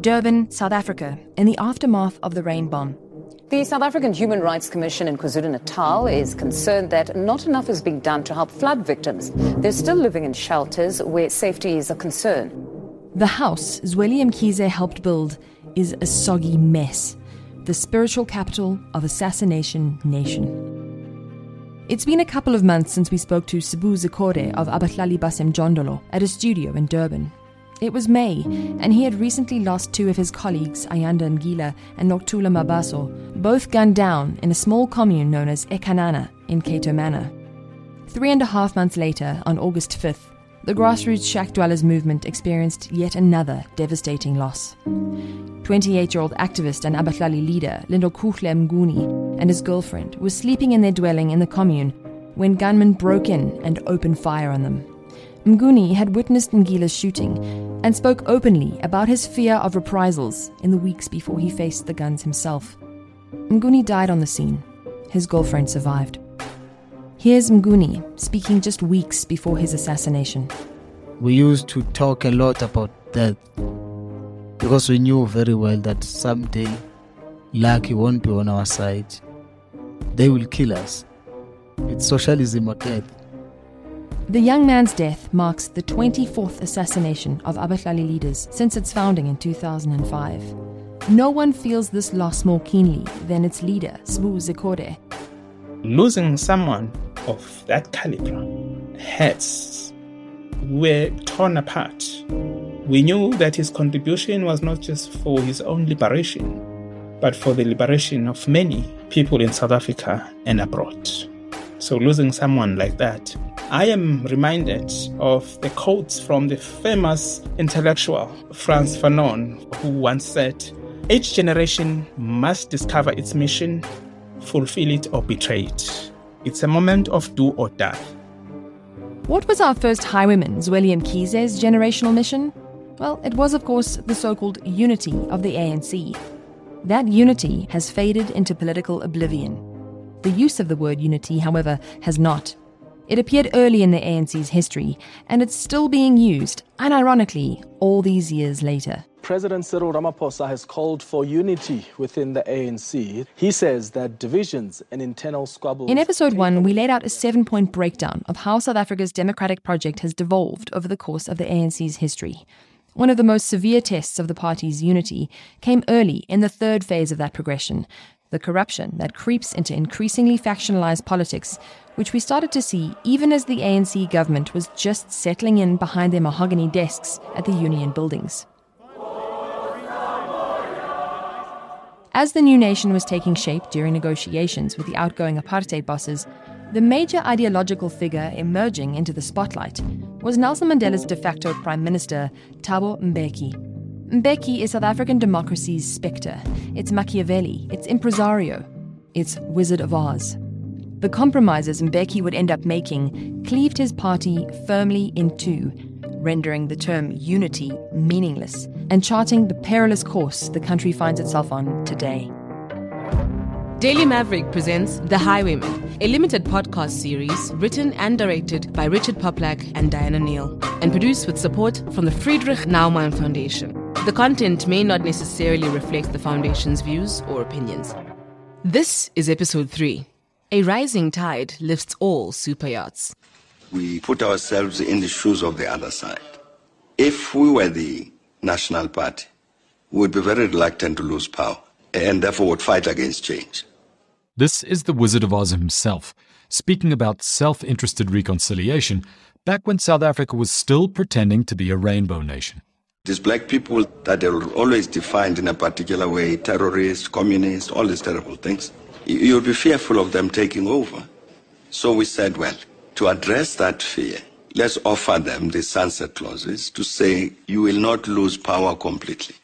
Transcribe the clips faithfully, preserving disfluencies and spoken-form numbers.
Durban, South Africa, in the aftermath of the rain bomb. The South African Human Rights Commission in KwaZulu-Natal is concerned that not enough is being done to help flood victims. They're still living in shelters where safety is a concern. The house Zweli Mkhize helped build is a soggy mess, the spiritual capital of Assassination Nation. It's been a couple of months since we spoke to S'bu Zikode of Abahlali BaseMjondolo at a studio in Durban. It was May, and he had recently lost two of his colleagues, Ayanda Ngila and Noctula Mabaso, both gunned down in a small commune known as Ekanana in Cato Manor. Three and a half months later, on August fifth, the grassroots shack dwellers movement experienced yet another devastating loss. twenty-eight-year-old activist and Abahlali leader Lindokuhle Mguni and his girlfriend were sleeping in their dwelling in the commune when gunmen broke in and opened fire on them. Mguni had witnessed Ngila's shooting and spoke openly about his fear of reprisals in the weeks before he faced the guns himself. Mguni died on the scene. His girlfriend survived. Here's Mguni speaking just weeks before his assassination. We used to talk a lot about death because we knew very well that someday luck won't be on our side. They will kill us. It's socialism or death. The young man's death marks the twenty-fourth assassination of Abahlali leaders since its founding in two thousand five. No one feels this loss more keenly than its leader, S'bu Zikode. Losing someone of that caliber hurts. We're torn apart. We knew that his contribution was not just for his own liberation, but for the liberation of many people in South Africa and abroad. So losing someone like that, I am reminded of the quotes from the famous intellectual Frantz Fanon, who once said, "Each generation must discover its mission, fulfill it or betray it." It's a moment of do or die. What was our first highwayman, Zweli Mkhize's generational mission? Well, it was, of course, the so-called unity of the A N C. That unity has faded into political oblivion. The use of the word unity, however, has not. It appeared early in the A N C's history, and it's still being used, unironically, all these years later. President Cyril Ramaphosa has called for unity within the A N C. He says that divisions and internal squabbles... In episode one, we laid out a seven-point breakdown of how South Africa's democratic project has devolved over the course of the A N C's history. One of the most severe tests of the party's unity came early in the third phase of that progression, the corruption that creeps into increasingly factionalized politics, which we started to see even as the A N C government was just settling in behind their mahogany desks at the union buildings. As the new nation was taking shape during negotiations with the outgoing apartheid bosses, the major ideological figure emerging into the spotlight was Nelson Mandela's de facto prime minister, Thabo Mbeki. Mbeki is South African democracy's spectre, its Machiavelli, its impresario, its Wizard of Oz. The compromises Mbeki would end up making cleaved his party firmly in two, rendering the term unity meaningless and charting the perilous course the country finds itself on today. Daily Maverick presents The Highwaymen, a limited podcast series written and directed by Richard Poplack and Diana Neille, and produced with support from the Friedrich Naumann Foundation. The content may not necessarily reflect the Foundation's views or opinions. This is episode three. A rising tide lifts all super yachts. We put ourselves in the shoes of the other side. If we were the National Party, we would be very reluctant to lose power and therefore would fight against change. This is the Wizard of Oz himself, speaking about self-interested reconciliation back when South Africa was still pretending to be a rainbow nation. These black people that are always defined in a particular way, terrorists, communists, all these terrible things, you'll be fearful of them taking over. So we said, well, to address that fear, let's offer them the sunset clauses to say you will not lose power completely.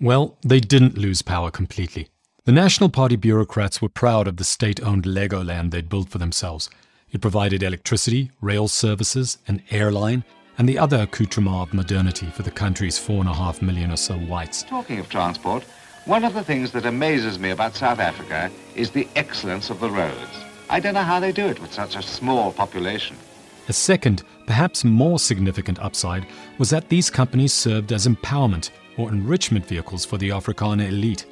Well, they didn't lose power completely. The National Party bureaucrats were proud of the state-owned Legoland they'd built for themselves. It provided electricity, rail services, an airline, and the other accoutrement of modernity for the country's four and a half million or so whites. Talking of transport, one of the things that amazes me about South Africa is the excellence of the roads. I don't know how they do it with such a small population. A second, perhaps more significant upside was that these companies served as empowerment or enrichment vehicles for the Afrikaner elite.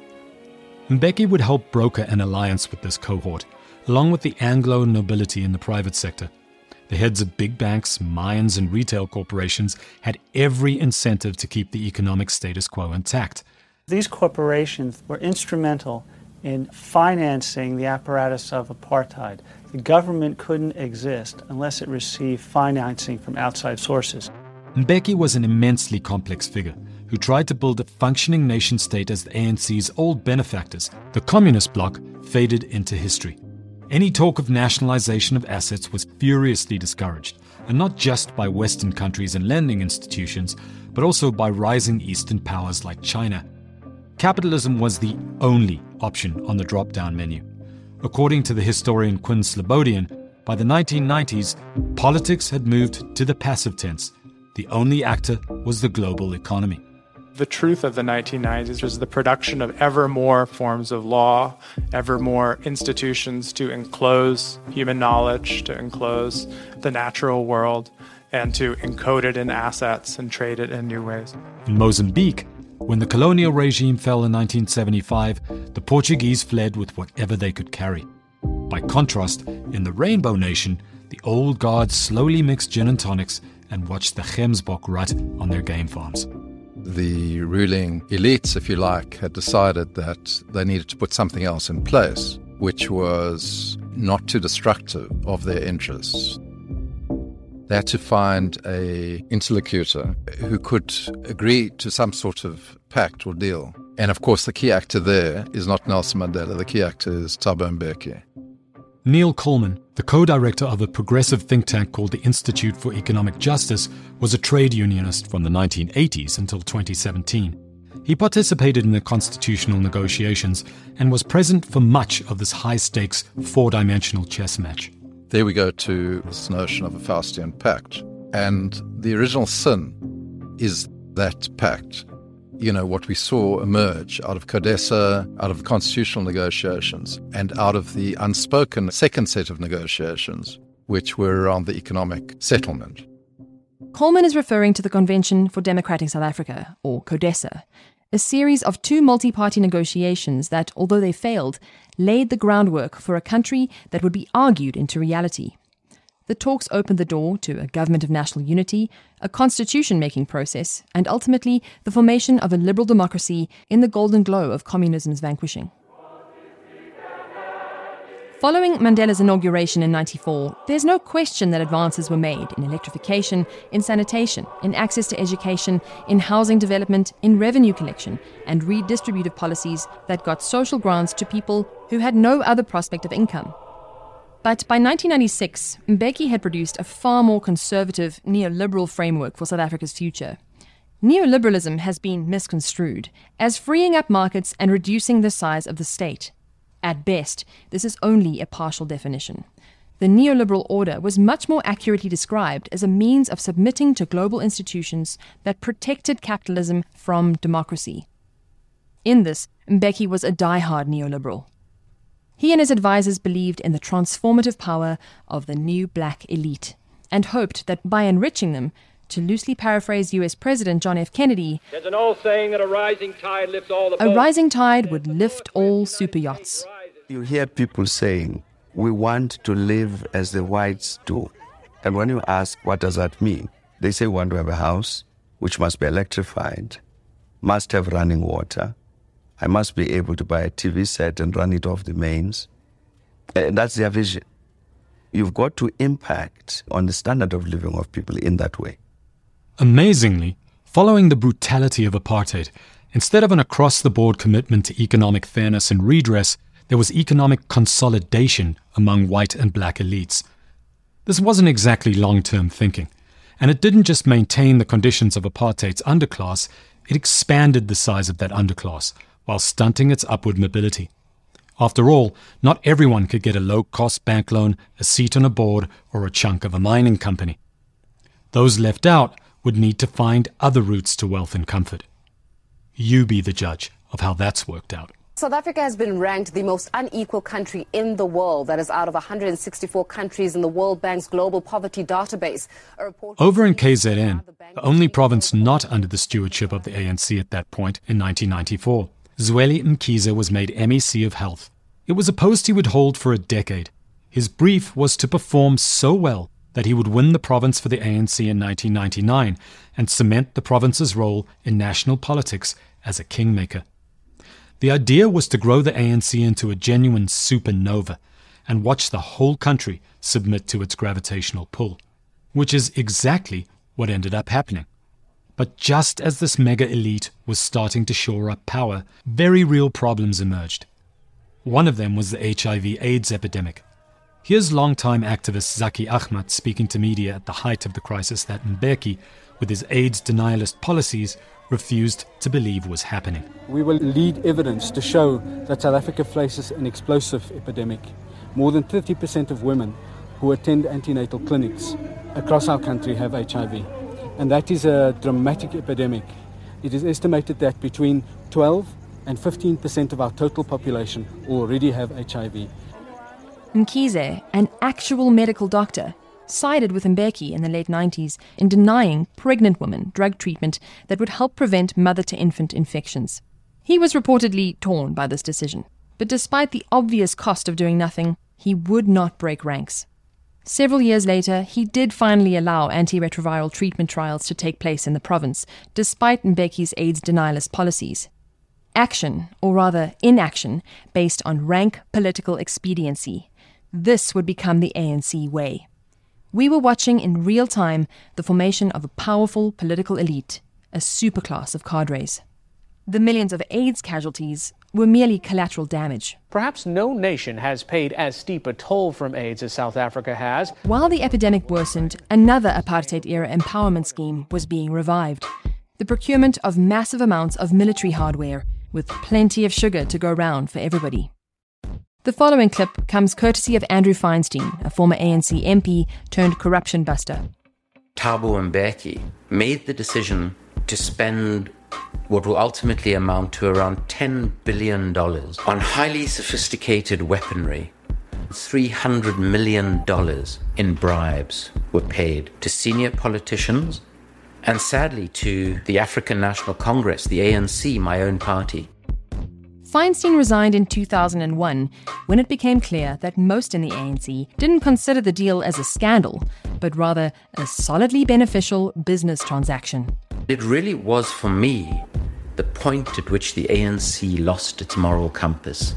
Mbeki would help broker an alliance with this cohort, along with the Anglo nobility in the private sector. The heads of big banks, mines, and retail corporations had every incentive to keep the economic status quo intact. These corporations were instrumental in financing the apparatus of apartheid. The government couldn't exist unless it received financing from outside sources. Mbeki was an immensely complex figure who tried to build a functioning nation-state as the A N C's old benefactors. The communist bloc faded into history. Any talk of nationalization of assets was furiously discouraged, and not just by Western countries and lending institutions, but also by rising Eastern powers like China. Capitalism was the only option on the drop-down menu. According to the historian Quinn Slobodian, by the nineteen nineties, politics had moved to the passive tense. The only actor was the global economy. The truth of the nineteen nineties was the production of ever more forms of law, ever more institutions to enclose human knowledge, to enclose the natural world, and to encode it in assets and trade it in new ways. In Mozambique, when the colonial regime fell in nineteen seventy-five, the Portuguese fled with whatever they could carry. By contrast, in the Rainbow Nation, the old guard slowly mixed gin and tonics and watched the Gemsbok rut on their game farms. The ruling elites, if you like, had decided that they needed to put something else in place, which was not too destructive of their interests. They had to find an interlocutor who could agree to some sort of pact or deal. And of course, the key actor there is not Nelson Mandela. The key actor is Thabo Mbeki. Neil Coleman, the co-director of a progressive think tank called the Institute for Economic Justice, was a trade unionist from the nineteen eighties until twenty seventeen. He participated in the constitutional negotiations and was present for much of this high-stakes, four-dimensional chess match. There we go to this notion of a Faustian pact. And the original sin is that pact. You know, what we saw emerge out of CODESA, out of constitutional negotiations, and out of the unspoken second set of negotiations, which were around the economic settlement. Coleman is referring to the Convention for Democratic South Africa, or CODESA, a series of two multi-party negotiations that, although they failed, laid the groundwork for a country that would be argued into reality. The talks opened the door to a government of national unity, a constitution-making process, and ultimately the formation of a liberal democracy in the golden glow of communism's vanquishing. Following Mandela's inauguration in ninety-four, there's no question that advances were made in electrification, in sanitation, in access to education, in housing development, in revenue collection, and redistributive policies that got social grants to people who had no other prospect of income. But by nineteen ninety-six, Mbeki had produced a far more conservative, neoliberal framework for South Africa's future. Neoliberalism has been misconstrued as freeing up markets and reducing the size of the state. At best, this is only a partial definition. The neoliberal order was much more accurately described as a means of submitting to global institutions that protected capitalism from democracy. In this, Mbeki was a diehard neoliberal. He and his advisors believed in the transformative power of the new black elite and hoped that by enriching them, to loosely paraphrase U S President John F. Kennedy, there's an old saying that a rising tide lifts all the boats. A rising tide would lift all super yachts. You hear people saying, we want to live as the whites do. And when you ask, what does that mean? They say, we want to have a house which must be electrified, must have running water, I must be able to buy a T V set and run it off the mains. And that's their vision. You've got to impact on the standard of living of people in that way. Amazingly, following the brutality of apartheid, instead of an across-the-board commitment to economic fairness and redress, there was economic consolidation among white and black elites. This wasn't exactly long-term thinking, and it didn't just maintain the conditions of apartheid's underclass, it expanded the size of that underclass, while stunting its upward mobility. After all, not everyone could get a low-cost bank loan, a seat on a board, or a chunk of a mining company. Those left out would need to find other routes to wealth and comfort. You be the judge of how that's worked out. South Africa has been ranked the most unequal country in the world. That is out of one hundred sixty-four countries in the World Bank's Global Poverty Database. Over in K Z N, the only province not under the stewardship of the A N C at that point in nineteen ninety-four, Zweli Mkhize was made M E C of Health. It was a post he would hold for a decade. His brief was to perform so well that he would win the province for the A N C in nineteen ninety-nine and cement the province's role in national politics as a kingmaker. The idea was to grow the A N C into a genuine supernova and watch the whole country submit to its gravitational pull, which is exactly what ended up happening. But just as this mega elite was starting to shore up power, very real problems emerged. One of them was the H I V AIDS epidemic. Here's longtime activist Zackie Achmat speaking to media at the height of the crisis that Mbeki, with his AIDS denialist policies, refused to believe was happening. We will lead evidence to show that South Africa faces an explosive epidemic. More than thirty percent of women who attend antenatal clinics across our country have H I V, and that is a dramatic epidemic. It is estimated that between twelve and fifteen percent of our total population already have H I V. Mkhize, an actual medical doctor, sided with Mbeki in the late nineties in denying pregnant women drug treatment that would help prevent mother-to-infant infections. He was reportedly torn by this decision, but despite the obvious cost of doing nothing, he would not break ranks. Several years later, he did finally allow antiretroviral treatment trials to take place in the province, despite Mbeki's AIDS denialist policies. Action, or rather inaction, based on rank political expediency. This would become the A N C way. We were watching in real time the formation of a powerful political elite, a superclass of cadres. The millions of AIDS casualties were merely collateral damage. Perhaps no nation has paid as steep a toll from AIDS as South Africa has. While the epidemic worsened, another apartheid-era empowerment scheme was being revived. The procurement of massive amounts of military hardware, with plenty of sugar to go round for everybody. The following clip comes courtesy of Andrew Feinstein, a former A N C M P turned corruption buster. Thabo Mbeki made the decision to spend what will ultimately amount to around ten billion dollars on highly sophisticated weaponry. three hundred million dollars in bribes were paid to senior politicians and sadly to the African National Congress, the A N C, my own party. Feinstein resigned in two thousand one when it became clear that most in the A N C didn't consider the deal as a scandal, but rather a solidly beneficial business transaction. It really was, for me, the point at which the A N C lost its moral compass.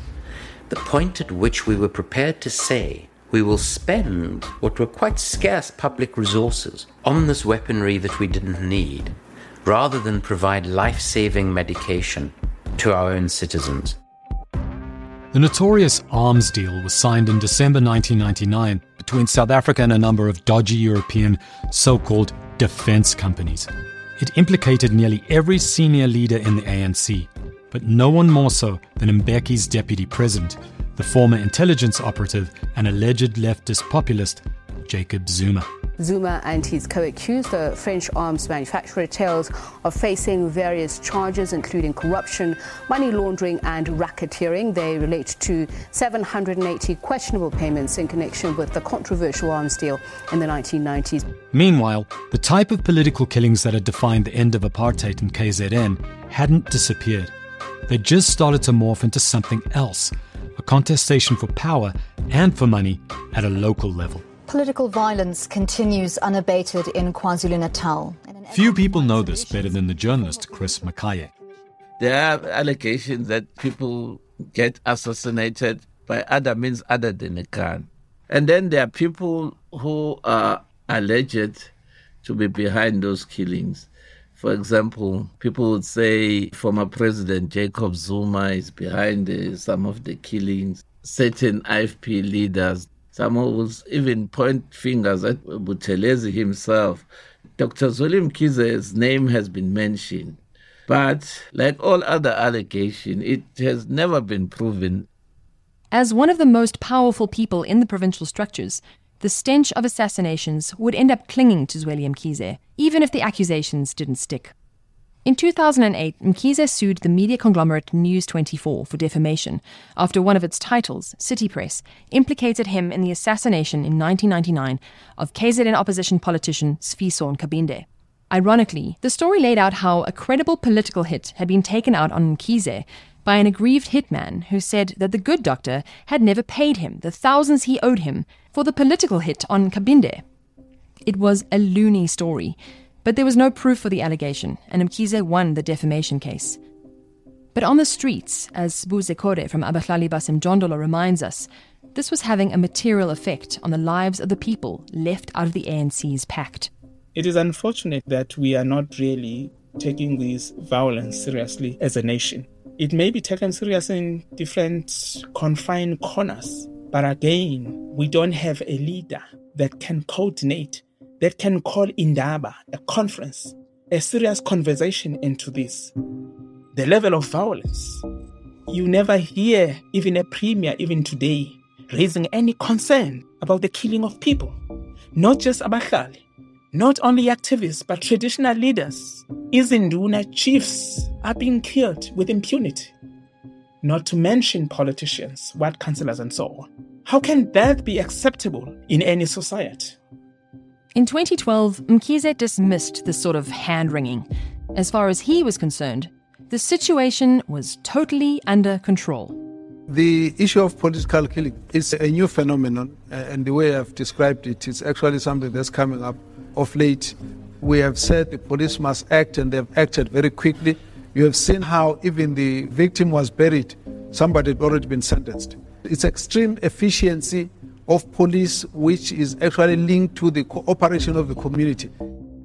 The point at which we were prepared to say we will spend what were quite scarce public resources on this weaponry that we didn't need, rather than provide life-saving medication to our own citizens. The notorious arms deal was signed in December nineteen ninety-nine between South Africa and a number of dodgy European so-called defense companies. It implicated nearly every senior leader in the A N C, but no one more so than Mbeki's deputy president, the former intelligence operative and alleged leftist populist Jacob Zuma. Zuma and his co-accused, the French arms manufacturer Thales, are facing various charges including corruption, money laundering and racketeering. They relate to seven hundred eighty questionable payments in connection with the controversial arms deal in the nineteen nineties. Meanwhile, the type of political killings that had defined the end of apartheid in K Z N hadn't disappeared. They just started to morph into something else, a contestation for power and for money at a local level. Political violence continues unabated in KwaZulu-Natal. Few people know this better than the journalist Chris Makhaye. There are allegations that people get assassinated by other means other than a gun. And then there are people who are alleged to be behind those killings. For example, people would say former President Jacob Zuma is behind the, some of the killings, certain I F P leaders. Some will even point fingers at Buthelezi himself. Doctor Zweli Mkhize's name has been mentioned. But like all other allegations, it has never been proven. As one of the most powerful people in the provincial structures, the stench of assassinations would end up clinging to Zweli Mkhize, even if the accusations didn't stick. In two thousand eight, Mkhize sued the media conglomerate News twenty-four for defamation after one of its titles, City Press, implicated him in the assassination in nineteen ninety-nine of K Z N opposition politician Sifiso Kabinde. Ironically, the story laid out how a credible political hit had been taken out on Mkhize by an aggrieved hitman who said that the good doctor had never paid him the thousands he owed him for the political hit on Kabinde. It was a loony story, but there was no proof for the allegation, and Mkhize won the defamation case. But on the streets, as S'bu Zikode from Abahlali BaseMjondolo reminds us, this was having a material effect on the lives of the people left out of the A N C's pact. It is unfortunate that we are not really taking this violence seriously as a nation. It may be taken serious in different confined corners, but again, we don't have a leader that can coordinate, that can call indaba, a conference, a serious conversation into this. The level of violence, you never hear even a premier, even today, raising any concern about the killing of people. Not just Abahlali, not only activists, but traditional leaders, Izinduna chiefs are being killed with impunity. Not to mention politicians, ward councillors and so on. How can that be acceptable in any society? In twenty twelve, Mkhize dismissed this sort of hand-wringing. As far as he was concerned, the situation was totally under control. The issue of political killing is a new phenomenon, and the way I've described it is actually something that's coming up of late. We have said the police must act, and they've acted very quickly. You have seen how even the victim was buried, somebody had already been sentenced. It's extreme efficiency of police, which is actually linked to the cooperation of the community.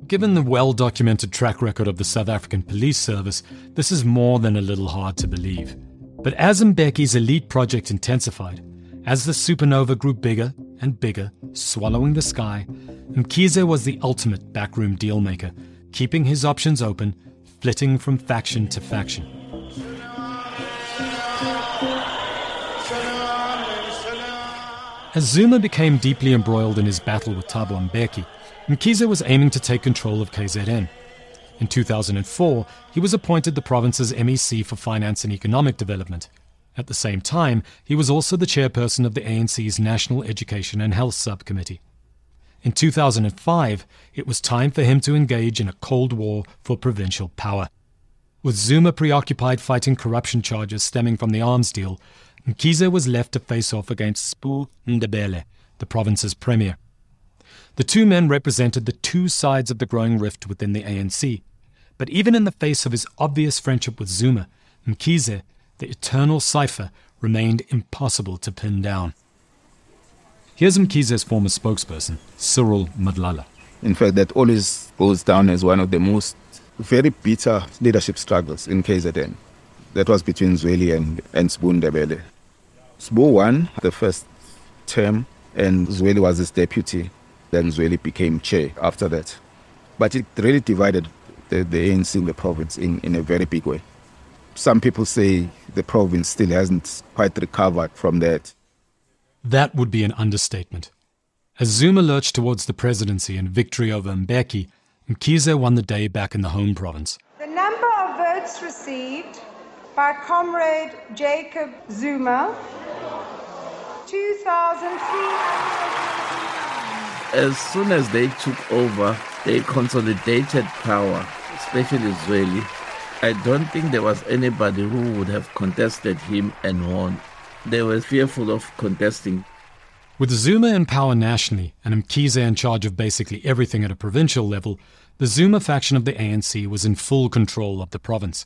Given the well-documented track record of the South African Police Service, this is more than a little hard to believe. But as Mbeki's elite project intensified, as the supernova grew bigger and bigger, swallowing the sky, Mkhize was the ultimate backroom dealmaker, keeping his options open, flitting from faction to faction. As Zuma became deeply embroiled in his battle with Thabo Mbeki, Mkhize was aiming to take control of K Z N. In two thousand four, he was appointed the province's M E C for Finance and Economic Development. At the same time, he was also the chairperson of the A N C's National Education and Health Subcommittee. In two thousand five, it was time for him to engage in a cold war for provincial power. With Zuma preoccupied fighting corruption charges stemming from the arms deal, Mkhize was left to face off against S'bu Ndebele, the province's premier. The two men represented the two sides of the growing rift within the A N C. But even in the face of his obvious friendship with Zuma, Mkhize, the eternal cipher, remained impossible to pin down. Here's Mkhize's former spokesperson, Cyril Madlala. In fact, that always goes down as one of the most very bitter leadership struggles in K Z N. That was between Zweli and, and S'bu Ndebele. S'bu won the first term and Zweli was his deputy. Then Zweli became chair after that. But it really divided the, the A N C in the province in, in a very big way. Some people say the province still hasn't quite recovered from that. That would be an understatement. As Zuma lurched towards the presidency and victory over Mbeki, Mkhize won the day back in the home province. The number of votes received by Comrade Jacob Zuma, two thousand three hundred. As soon as they took over, they consolidated power, especially Zweli. I don't think there was anybody who would have contested him and won. They were fearful of contesting. With Zuma in power nationally and Mkhize in charge of basically everything at a provincial level, the Zuma faction of the A N C was in full control of the province.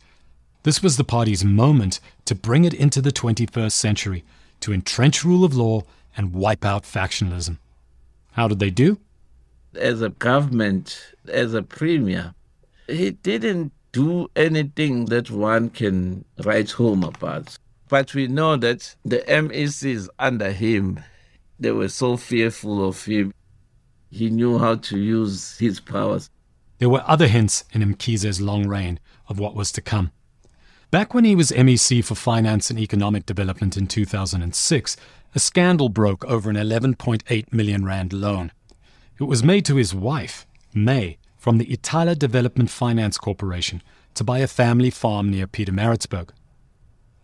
This was the party's moment to bring it into the twenty-first century, to entrench rule of law and wipe out factionalism. How did they do? As a government, as a premier, he didn't do anything that one can write home about. But we know that the M E Cs under him, they were so fearful of him. He knew how to use his powers. There were other hints in Mkhize's long reign of what was to come. Back when he was M E C for Finance and Economic Development in two thousand six, a scandal broke over an eleven point eight million rand loan. It was made to his wife, May, from the Itala Development Finance Corporation, to buy a family farm near Pietermaritzburg.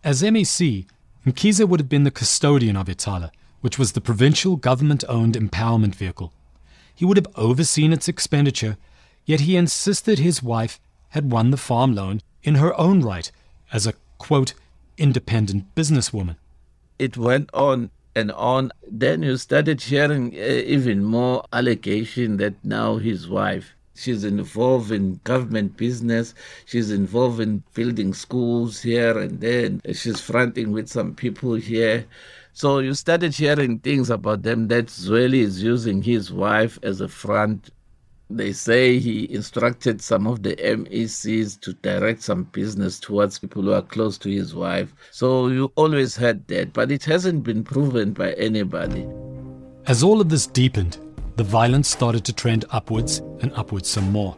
As M A C, Mkhize would have been the custodian of Etala, which was the provincial government-owned empowerment vehicle. He would have overseen its expenditure, yet he insisted his wife had won the farm loan in her own right as a, quote, independent businesswoman. It went on and on. Then you started hearing uh, even more allegation that now his wife, she's involved in government business, she's involved in building schools here and there, and she's fronting with some people here. So you started hearing things about them that Zweli is using his wife as a front. They say he instructed some of the M E Cs to direct some business towards people who are close to his wife. So you always heard that, but it hasn't been proven by anybody. As all of this deepened, the violence started to trend upwards and upwards some more.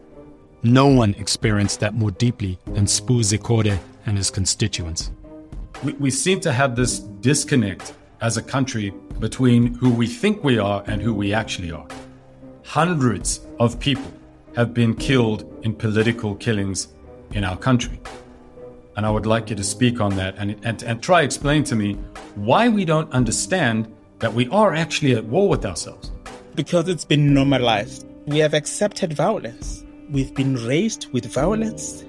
No one experienced that more deeply than S'bu Zikode and his constituents. We, we seem to have this disconnect as a country between who we think we are and who we actually are. Hundreds of people have been killed in political killings in our country. And I would like you to speak on that and, and, and try to explain to me why we don't understand that we are actually at war with ourselves. Because it's been normalized. We have accepted violence. We've been raised with violence.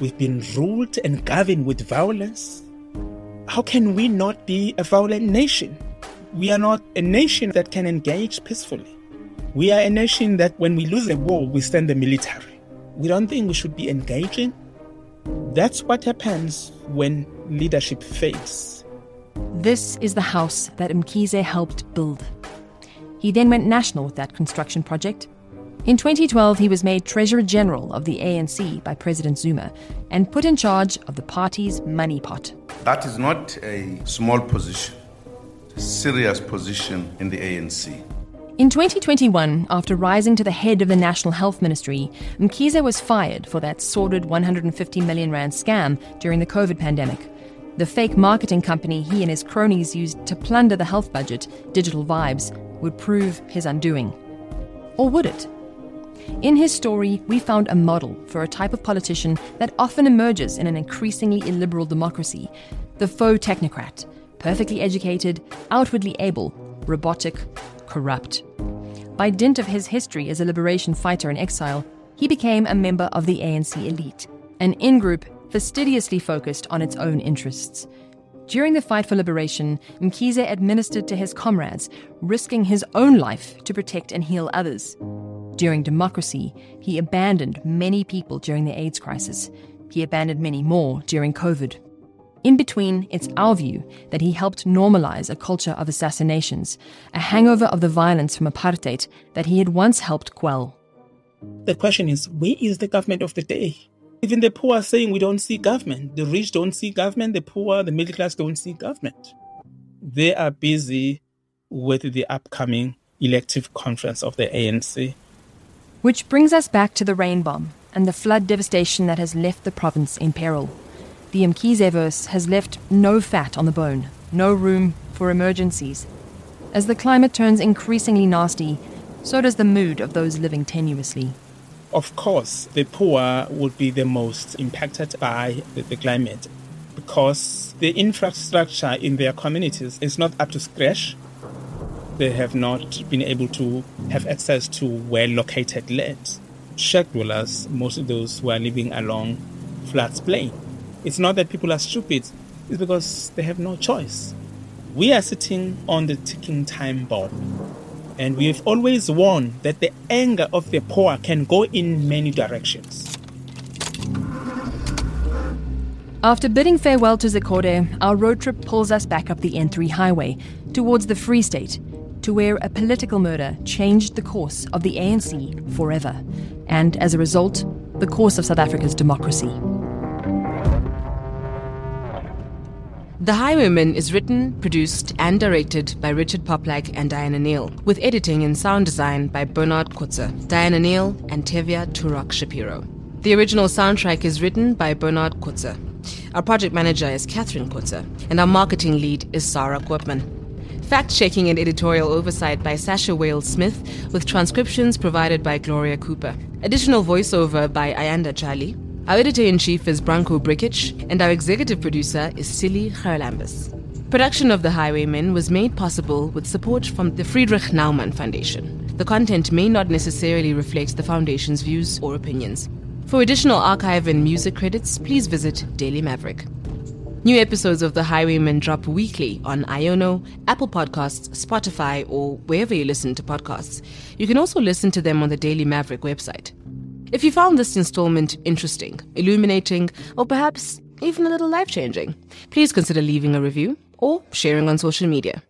We've been ruled and governed with violence. How can we not be a violent nation? We are not a nation that can engage peacefully. We are a nation that when we lose a war, we send the military. We don't think we should be engaging. That's what happens when leadership fails. This is the house that Mkhize helped build. He then went national with that construction project. In twenty twelve, he was made Treasurer General of the A N C by President Zuma and put in charge of the party's money pot. That is not a small position, a serious position in the A N C. In twenty twenty-one, after rising to the head of the National Health Ministry, Mkhize was fired for that sordid one hundred fifty million rand scam during the COVID pandemic. The fake marketing company he and his cronies used to plunder the health budget, Digital Vibes, would prove his undoing. Or would it? In his story, we found a model for a type of politician that often emerges in an increasingly illiberal democracy. The faux technocrat, perfectly educated, outwardly able, robotic, corrupt. By dint of his history as a liberation fighter in exile, he became a member of the A N C elite, an in-group fastidiously focused on its own interests. During the fight for liberation, Mkhize administered to his comrades, risking his own life to protect and heal others. During democracy, he abandoned many people during the AIDS crisis. He abandoned many more during COVID. In between, it's our view that he helped normalize a culture of assassinations, a hangover of the violence from apartheid that he had once helped quell. The question is, where is the government of the day? Even the poor are saying we don't see government. The rich don't see government. The poor, the middle class don't see government. They are busy with the upcoming elective conference of the A N C. Which brings us back to the rain bomb and the flood devastation that has left the province in peril. The Mkhizeverse has left no fat on the bone, no room for emergencies. As the climate turns increasingly nasty, so does the mood of those living tenuously. Of course, the poor would be the most impacted by the, the climate because the infrastructure in their communities is not up to scratch. They have not been able to have access to well-located land. Shack dwellers, most of those who are living along flats plain. It's not that people are stupid, it's because they have no choice. We are sitting on the ticking time bomb, and we have always warned that the anger of the poor can go in many directions. After bidding farewell to Zikode, our road trip pulls us back up the N three highway towards the Free State, to where a political murder changed the course of the A N C forever, and as a result, the course of South Africa's democracy. The Highwaymen is written, produced and directed by Richard Poplack and Diana Neille, with editing and sound design by Bernard Kotze, Diana Neille and Tevya Turok Shapiro. The original soundtrack is written by Bernard Kotze. Our project manager is Catherine Kotze, and our marketing lead is Sarah Koopman. Fact-checking and editorial oversight by Sasha Wales-Smith, with transcriptions provided by Gloria Cooper. Additional voiceover by Ayanda Charlie. Our editor-in-chief is Branko Brikic, and our executive producer is Silly Kharalambis. Production of The Highwaymen was made possible with support from the Friedrich Naumann Foundation. The content may not necessarily reflect the Foundation's views or opinions. For additional archive and music credits, please visit Daily Maverick. New episodes of The Highwaymen drop weekly on Iono, Apple Podcasts, Spotify, or wherever you listen to podcasts. You can also listen to them on the Daily Maverick website. If you found this installment interesting, illuminating, or perhaps even a little life-changing, please consider leaving a review or sharing on social media.